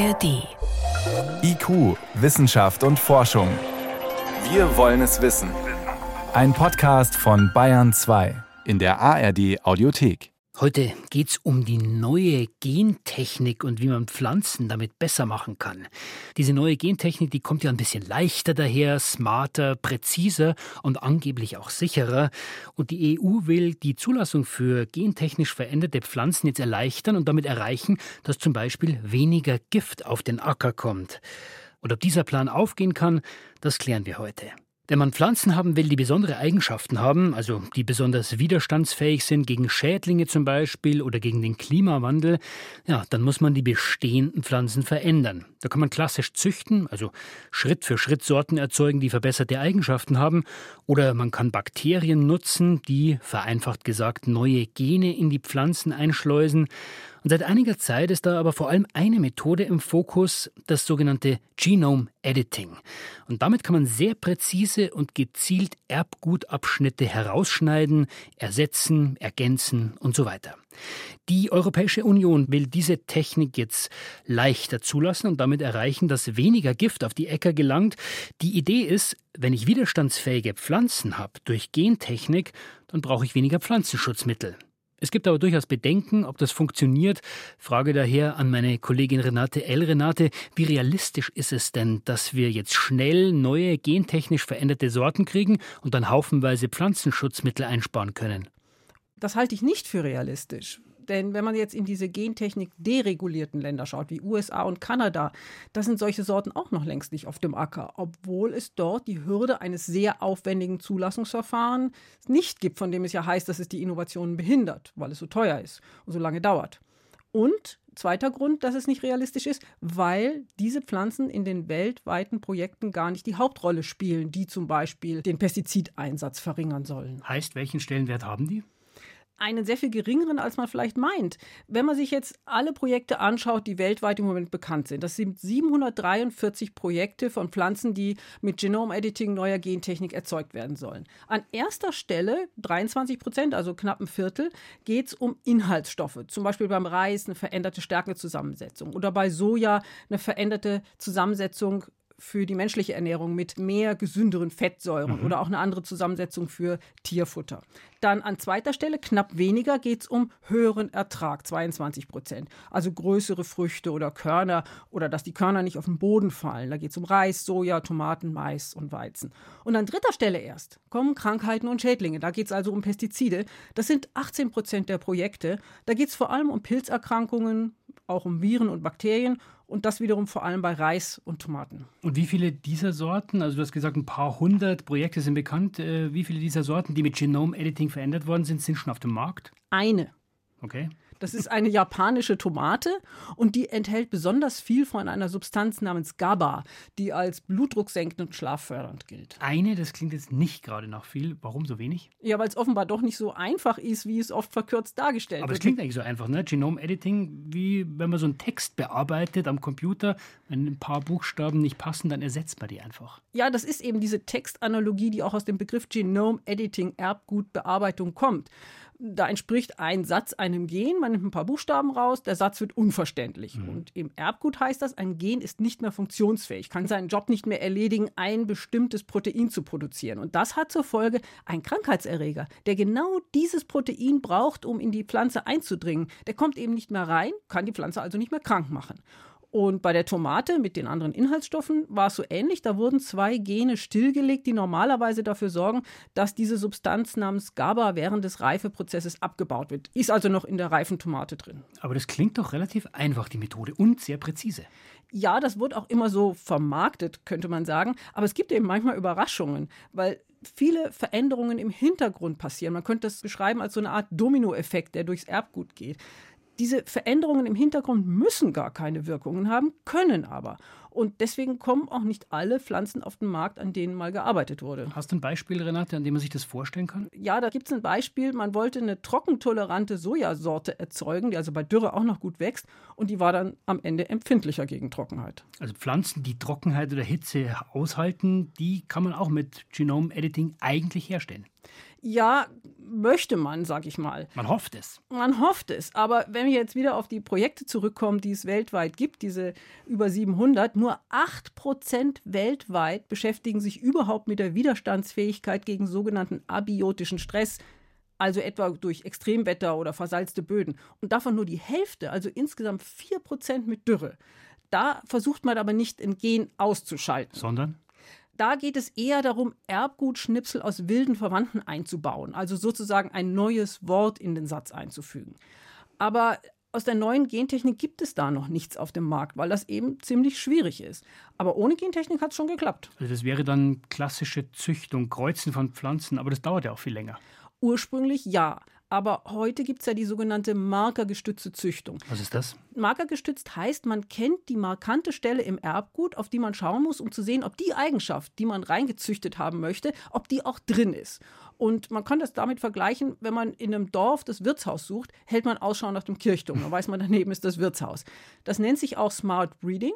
ARD. IQ, Wissenschaft und Forschung. Wir wollen es wissen. Ein Podcast von Bayern 2 in der ARD-Audiothek. Heute geht's um die neue Gentechnik und wie man Pflanzen damit besser machen kann. Diese neue Gentechnik, die kommt ja ein bisschen leichter daher, smarter, präziser und angeblich auch sicherer. Und die EU will die Zulassung für gentechnisch veränderte Pflanzen jetzt erleichtern und damit erreichen, dass zum Beispiel weniger Gift auf den Acker kommt. Und ob dieser Plan aufgehen kann, das klären wir heute. Wenn man Pflanzen haben will, die besondere Eigenschaften haben, also die besonders widerstandsfähig sind gegen Schädlinge zum Beispiel oder gegen den Klimawandel, ja, dann muss man die bestehenden Pflanzen verändern. Da kann man klassisch züchten, also Schritt für Schritt Sorten erzeugen, die verbesserte Eigenschaften haben. Oder man kann Bakterien nutzen, die, vereinfacht gesagt, neue Gene in die Pflanzen einschleusen. Und seit einiger Zeit ist da aber vor allem eine Methode im Fokus, das sogenannte Genome Editing. Und damit kann man sehr präzise und gezielt Erbgutabschnitte herausschneiden, ersetzen, ergänzen und so weiter. Die Europäische Union will diese Technik jetzt leichter zulassen und damit erreichen, dass weniger Gift auf die Äcker gelangt. Die Idee ist, wenn ich widerstandsfähige Pflanzen habe durch Gentechnik, dann brauche ich weniger Pflanzenschutzmittel. Es gibt aber durchaus Bedenken, ob das funktioniert. Frage daher an meine Kollegin Renate L. Renate, wie realistisch ist es denn, dass wir jetzt schnell neue gentechnisch veränderte Sorten kriegen und dann haufenweise Pflanzenschutzmittel einsparen können? Das halte ich nicht für realistisch. Denn wenn man jetzt in diese Gentechnik deregulierten Länder schaut, wie USA und Kanada, da sind solche Sorten auch noch längst nicht auf dem Acker, obwohl es dort die Hürde eines sehr aufwendigen Zulassungsverfahrens nicht gibt, von dem es ja heißt, dass es die Innovationen behindert, weil es so teuer ist und so lange dauert. Und zweiter Grund, dass es nicht realistisch ist, weil diese Pflanzen in den weltweiten Projekten gar nicht die Hauptrolle spielen, die zum Beispiel den Pestizideinsatz verringern sollen. Heißt, welchen Stellenwert haben die? Einen sehr viel geringeren, als man vielleicht meint. Wenn man sich jetzt alle Projekte anschaut, die weltweit im Moment bekannt sind, das sind 743 Projekte von Pflanzen, die mit Genome Editing neuer Gentechnik erzeugt werden sollen. An erster Stelle, 23%, also knapp ein Viertel, geht es um Inhaltsstoffe. Zum Beispiel beim Reis eine veränderte Stärkezusammensetzung oder bei Soja eine veränderte Zusammensetzung für die menschliche Ernährung mit mehr gesünderen Fettsäuren oder auch eine andere Zusammensetzung für Tierfutter. Dann an zweiter Stelle, knapp weniger, geht es um höheren Ertrag, 22%. Also größere Früchte oder Körner oder dass die Körner nicht auf den Boden fallen. Da geht es um Reis, Soja, Tomaten, Mais und Weizen. Und an dritter Stelle erst kommen Krankheiten und Schädlinge. Da geht es also um Pestizide. Das sind 18% der Projekte. Da geht es vor allem um Pilzerkrankungen, auch um Viren und Bakterien. Und das wiederum vor allem bei Reis und Tomaten. Und wie viele dieser Sorten, also du hast gesagt, ein paar hundert Projekte sind bekannt, wie viele dieser Sorten, die mit Genome Editing verändert worden sind, sind schon auf dem Markt? Eine. Okay. Das ist eine japanische Tomate und die enthält besonders viel von einer Substanz namens GABA, die als blutdrucksenkend und schlaffördernd gilt. Eine, das klingt jetzt nicht gerade nach viel. Warum so wenig? Ja, weil es offenbar doch nicht so einfach ist, wie es oft verkürzt dargestellt wird. Aber es klingt eigentlich so einfach, ne? Genome Editing, wie wenn man so einen Text bearbeitet am Computer, wenn ein paar Buchstaben nicht passen, dann ersetzt man die einfach. Ja, das ist eben diese Textanalogie, die auch aus dem Begriff Genome Editing, Erbgutbearbeitung kommt. Da entspricht ein Satz einem Gen, man nimmt ein paar Buchstaben raus, der Satz wird unverständlich. Und im Erbgut heißt das, ein Gen ist nicht mehr funktionsfähig, kann seinen Job nicht mehr erledigen, ein bestimmtes Protein zu produzieren. Und das hat zur Folge ein Krankheitserreger, der genau dieses Protein braucht, um in die Pflanze einzudringen. Der kommt eben nicht mehr rein, kann die Pflanze also nicht mehr krank machen. Und bei der Tomate mit den anderen Inhaltsstoffen war es so ähnlich. Da wurden zwei Gene stillgelegt, die normalerweise dafür sorgen, dass diese Substanz namens GABA während des Reifeprozesses abgebaut wird. Ist also noch in der reifen Tomate drin. Aber das klingt doch relativ einfach, die Methode, und sehr präzise. Ja, das wird auch immer so vermarktet, könnte man sagen. Aber es gibt eben manchmal Überraschungen, weil viele Veränderungen im Hintergrund passieren. Man könnte das beschreiben als so eine Art Dominoeffekt, der durchs Erbgut geht. Diese Veränderungen im Hintergrund müssen gar keine Wirkungen haben, können aber. Und deswegen kommen auch nicht alle Pflanzen auf den Markt, an denen mal gearbeitet wurde. Hast du ein Beispiel, Renate, an dem man sich das vorstellen kann? Ja, da gibt es ein Beispiel. Man wollte eine trockentolerante Sojasorte erzeugen, die also bei Dürre auch noch gut wächst. Und die war dann am Ende empfindlicher gegen Trockenheit. Also Pflanzen, die Trockenheit oder Hitze aushalten, die kann man auch mit Genome Editing eigentlich herstellen. Ja, möchte man, sag ich mal. Man hofft es. Man hofft es. Aber wenn wir jetzt wieder auf die Projekte zurückkommen, die es weltweit gibt, diese über 700, nur 8% weltweit beschäftigen sich überhaupt mit der Widerstandsfähigkeit gegen sogenannten abiotischen Stress, also etwa durch Extremwetter oder versalzte Böden. Und davon nur die Hälfte, also insgesamt 4% mit Dürre. Da versucht man aber nicht, ein Gen auszuschalten. Sondern? Da geht es eher darum, Erbgutschnipsel aus wilden Verwandten einzubauen, also sozusagen ein neues Wort in den Satz einzufügen. Aber aus der neuen Gentechnik gibt es da noch nichts auf dem Markt, weil das eben ziemlich schwierig ist. Aber ohne Gentechnik hat es schon geklappt. Also das wäre dann klassische Züchtung, Kreuzen von Pflanzen, aber das dauert ja auch viel länger. Ursprünglich ja. Aber heute gibt es ja die sogenannte markergestützte Züchtung. Was ist das? Markergestützt heißt, man kennt die markante Stelle im Erbgut, auf die man schauen muss, um zu sehen, ob die Eigenschaft, die man reingezüchtet haben möchte, ob die auch drin ist. Und man kann das damit vergleichen, wenn man in einem Dorf das Wirtshaus sucht, hält man Ausschau nach dem Kirchturm. Dann weiß man, daneben ist das Wirtshaus. Das nennt sich auch Smart Breeding.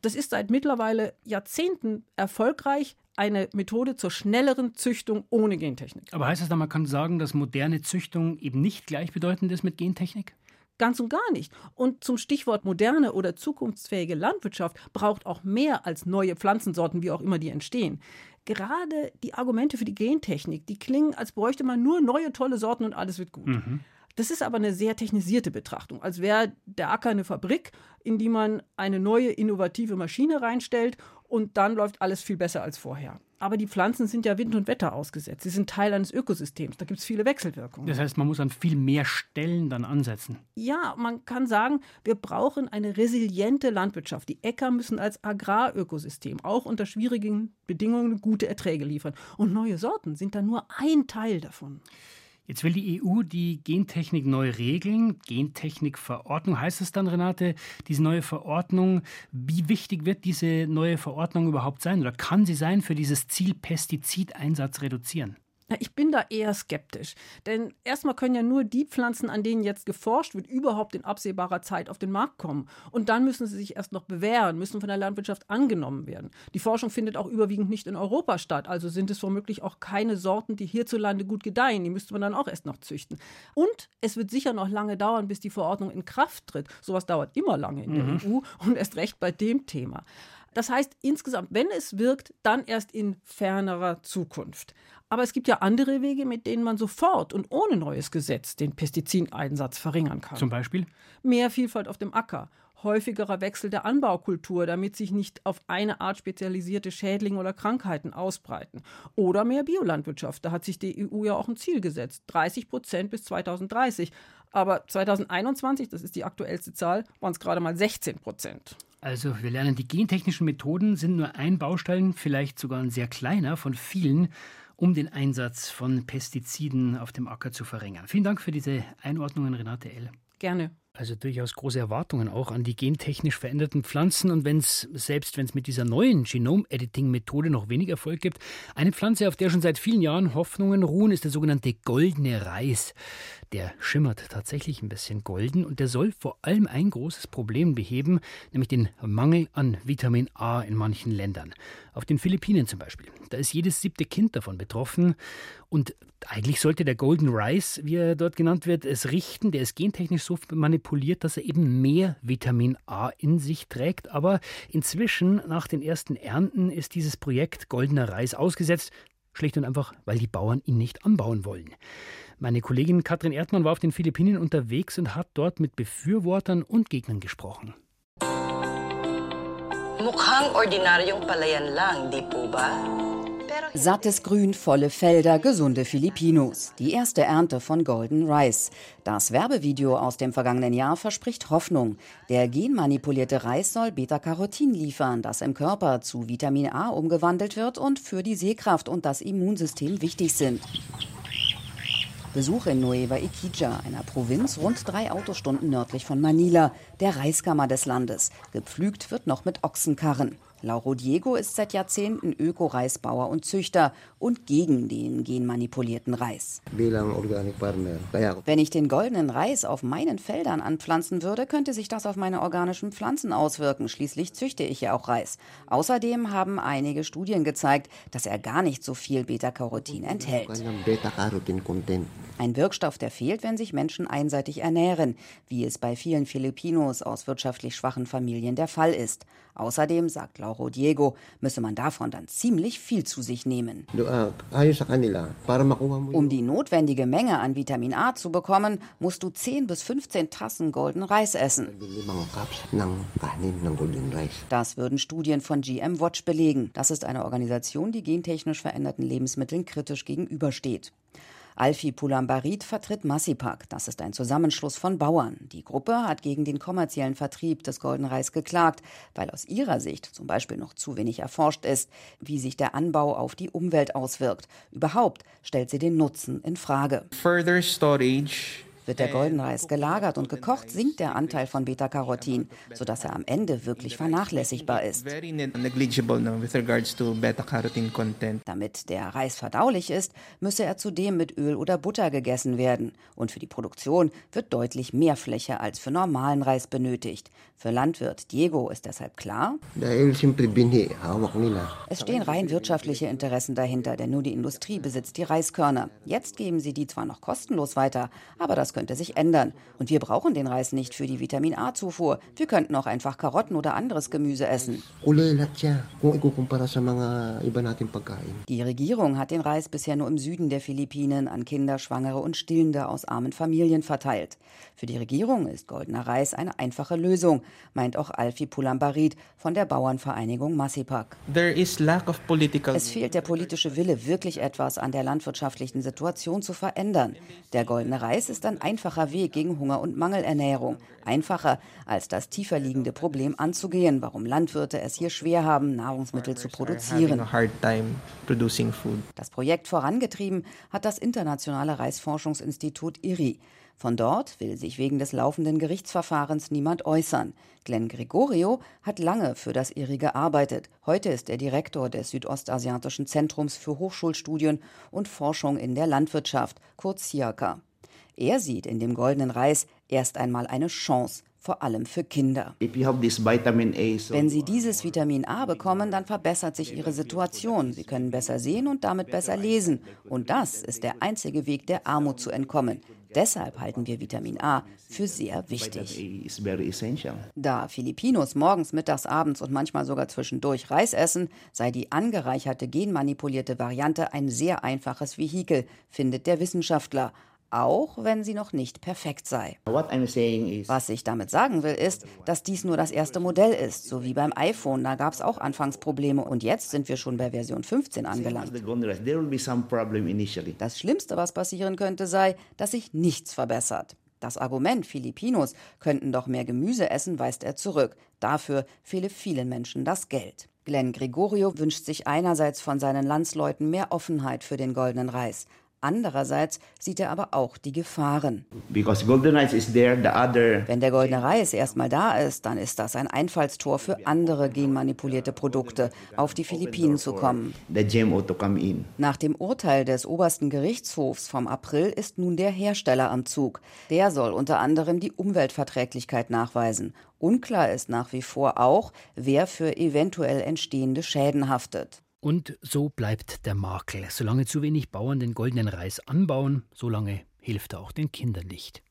Das ist seit mittlerweile Jahrzehnten erfolgreich, eine Methode zur schnelleren Züchtung ohne Gentechnik. Aber heißt das dann, man kann sagen, dass moderne Züchtung eben nicht gleichbedeutend ist mit Gentechnik? Ganz und gar nicht. Und zum Stichwort moderne oder zukunftsfähige Landwirtschaft braucht auch mehr als neue Pflanzensorten, wie auch immer die entstehen. Gerade die Argumente für die Gentechnik, die klingen, als bräuchte man nur neue tolle Sorten und alles wird gut. Mhm. Das ist aber eine sehr technisierte Betrachtung, als wäre der Acker eine Fabrik, in die man eine neue innovative Maschine reinstellt und dann läuft alles viel besser als vorher. Aber die Pflanzen sind ja Wind und Wetter ausgesetzt. Sie sind Teil eines Ökosystems. Da gibt es viele Wechselwirkungen. Das heißt, man muss an viel mehr Stellen dann ansetzen. Ja, man kann sagen, wir brauchen eine resiliente Landwirtschaft. Die Äcker müssen als Agrarökosystem auch unter schwierigen Bedingungen gute Erträge liefern. Und neue Sorten sind da nur ein Teil davon. Jetzt will die EU die Gentechnik neu regeln, Gentechnikverordnung heißt es dann, Renate, diese neue Verordnung, wie wichtig wird diese neue Verordnung überhaupt sein oder kann sie sein für dieses Ziel Pestizideinsatz reduzieren? Ich bin da eher skeptisch, denn erstmal können ja nur die Pflanzen, an denen jetzt geforscht wird, überhaupt in absehbarer Zeit auf den Markt kommen. Und dann müssen sie sich erst noch bewähren, müssen von der Landwirtschaft angenommen werden. Die Forschung findet auch überwiegend nicht in Europa statt, also sind es womöglich auch keine Sorten, die hierzulande gut gedeihen. Die müsste man dann auch erst noch züchten. Und es wird sicher noch lange dauern, bis die Verordnung in Kraft tritt. Sowas dauert immer lange in der EU und erst recht bei dem Thema. Das heißt, insgesamt, wenn es wirkt, dann erst in fernerer Zukunft. Aber es gibt ja andere Wege, mit denen man sofort und ohne neues Gesetz den Pestizideinsatz verringern kann. Zum Beispiel? Mehr Vielfalt auf dem Acker, häufigerer Wechsel der Anbaukultur, damit sich nicht auf eine Art spezialisierte Schädlinge oder Krankheiten ausbreiten. Oder mehr Biolandwirtschaft, da hat sich die EU ja auch ein Ziel gesetzt, 30% bis 2030. Aber 2021, das ist die aktuellste Zahl, waren es gerade mal 16%. Also wir lernen, die gentechnischen Methoden sind nur ein Baustein, vielleicht sogar ein sehr kleiner von vielen, um den Einsatz von Pestiziden auf dem Acker zu verringern. Vielen Dank für diese Einordnungen, Renate L. Gerne. Also durchaus große Erwartungen auch an die gentechnisch veränderten Pflanzen. Und selbst wenn es mit dieser neuen Genom-Editing-Methode noch wenig Erfolg gibt, eine Pflanze, auf der schon seit vielen Jahren Hoffnungen ruhen, ist der sogenannte Goldener Reis. Der schimmert tatsächlich ein bisschen golden und der soll vor allem ein großes Problem beheben, nämlich den Mangel an Vitamin A in manchen Ländern. Auf den Philippinen zum Beispiel. Da ist jedes 7. Kind davon betroffen. Und eigentlich sollte der Golden Rice, wie er dort genannt wird, es richten. Der ist gentechnisch so manipuliert, dass er eben mehr Vitamin A in sich trägt. Aber inzwischen, nach den ersten Ernten, ist dieses Projekt Goldener Reis ausgesetzt. Schlicht und einfach, weil die Bauern ihn nicht anbauen wollen. Meine Kollegin Katrin Erdmann war auf den Philippinen unterwegs und hat dort mit Befürwortern und Gegnern gesprochen. Mukhang ordinaryong palayan lang, di po ba? Sattes Grün, volle Felder, gesunde Filipinos. Die erste Ernte von Golden Rice. Das Werbevideo aus dem vergangenen Jahr verspricht Hoffnung. Der genmanipulierte Reis soll Beta-Carotin liefern, das im Körper zu Vitamin A umgewandelt wird und für die Sehkraft und das Immunsystem wichtig sind. Besuch in Nueva Ecija, einer Provinz rund 3 Autostunden nördlich von Manila, der Reiskammer des Landes. Gepflügt wird noch mit Ochsenkarren. Lauro Diego ist seit Jahrzehnten Öko-Reisbauer und Züchter und gegen den genmanipulierten Reis. Wenn ich den goldenen Reis auf meinen Feldern anpflanzen würde, könnte sich das auf meine organischen Pflanzen auswirken. Schließlich züchte ich ja auch Reis. Außerdem haben einige Studien gezeigt, dass er gar nicht so viel Beta-Carotin enthält. Ein Wirkstoff, der fehlt, wenn sich Menschen einseitig ernähren, wie es bei vielen Filipinos aus wirtschaftlich schwachen Familien der Fall ist. Außerdem, sagt Lauro Diego, müsse man davon dann ziemlich viel zu sich nehmen. Um die notwendige Menge an Vitamin A zu bekommen, musst du 10 bis 15 Tassen Golden Rice essen. Das würden Studien von GM Watch belegen. Das ist eine Organisation, die gentechnisch veränderten Lebensmitteln kritisch gegenübersteht. Alfie Pulambarit vertritt MASIPAG. Das ist ein Zusammenschluss von Bauern. Die Gruppe hat gegen den kommerziellen Vertrieb des Golden Reis geklagt, weil aus ihrer Sicht zum Beispiel noch zu wenig erforscht ist, wie sich der Anbau auf die Umwelt auswirkt. Überhaupt stellt sie den Nutzen in Frage. Wird der Goldenreis gelagert und gekocht, sinkt der Anteil von Beta-Carotin, sodass er am Ende wirklich vernachlässigbar ist. Damit der Reis verdaulich ist, müsse er zudem mit Öl oder Butter gegessen werden. Und für die Produktion wird deutlich mehr Fläche als für normalen Reis benötigt. Für Landwirt Diego ist deshalb klar: Es stehen rein wirtschaftliche Interessen dahinter, denn nur die Industrie besitzt die Reiskörner. Jetzt geben sie die zwar noch kostenlos weiter, aber das könnte sich ändern. Und wir brauchen den Reis nicht für die Vitamin-A-Zufuhr. Wir könnten auch einfach Karotten oder anderes Gemüse essen. Die Regierung hat den Reis bisher nur im Süden der Philippinen an Kinder, Schwangere und Stillende aus armen Familien verteilt. Für die Regierung ist goldener Reis eine einfache Lösung, meint auch Alfie Pulambarit von der Bauernvereinigung MASIPAG. Es fehlt der politische Wille, wirklich etwas an der landwirtschaftlichen Situation zu verändern. Der goldene Reis ist ein einfacher Weg gegen Hunger und Mangelernährung. Einfacher, als das tiefer liegende Problem anzugehen, warum Landwirte es hier schwer haben, Nahrungsmittel zu produzieren. Das Projekt vorangetrieben hat das internationale Reisforschungsinstitut IRI. Von dort will sich wegen des laufenden Gerichtsverfahrens niemand äußern. Glenn Gregorio hat lange für das IRI gearbeitet. Heute ist er Direktor des Südostasiatischen Zentrums für Hochschulstudien und Forschung in der Landwirtschaft, kurz SEARCA. Er sieht in dem goldenen Reis erst einmal eine Chance, vor allem für Kinder. Wenn sie dieses Vitamin A bekommen, dann verbessert sich ihre Situation. Sie können besser sehen und damit besser lesen. Und das ist der einzige Weg, der Armut zu entkommen. Deshalb halten wir Vitamin A für sehr wichtig. Da Filipinos morgens, mittags, abends und manchmal sogar zwischendurch Reis essen, sei die angereicherte, genmanipulierte Variante ein sehr einfaches Vehikel, findet der Wissenschaftler. Auch wenn sie noch nicht perfekt sei. Was ich damit sagen will, ist, dass dies nur das erste Modell ist, so wie beim iPhone, da gab es auch anfangs Probleme und jetzt sind wir schon bei Version 15 angelangt. Das Schlimmste, was passieren könnte, sei, dass sich nichts verbessert. Das Argument, Filipinos könnten doch mehr Gemüse essen, weist er zurück. Dafür fehle vielen Menschen das Geld. Glenn Gregorio wünscht sich einerseits von seinen Landsleuten mehr Offenheit für den goldenen Reis. Andererseits sieht er aber auch die Gefahren. Wenn der goldene Reis erstmal da ist, dann ist das ein Einfallstor für andere genmanipulierte Produkte, auf die Philippinen zu kommen. Nach dem Urteil des obersten Gerichtshofs vom April ist nun der Hersteller am Zug. Der soll unter anderem die Umweltverträglichkeit nachweisen. Unklar ist nach wie vor auch, wer für eventuell entstehende Schäden haftet. Und so bleibt der Makel. Solange zu wenig Bauern den goldenen Reis anbauen, solange hilft er auch den Kindern nicht.